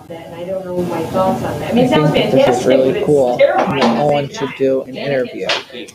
on that, and I don't know my thoughts on that. I mean, it sounds fantastic, really but it's cool. Terrifying. I want to do an interview.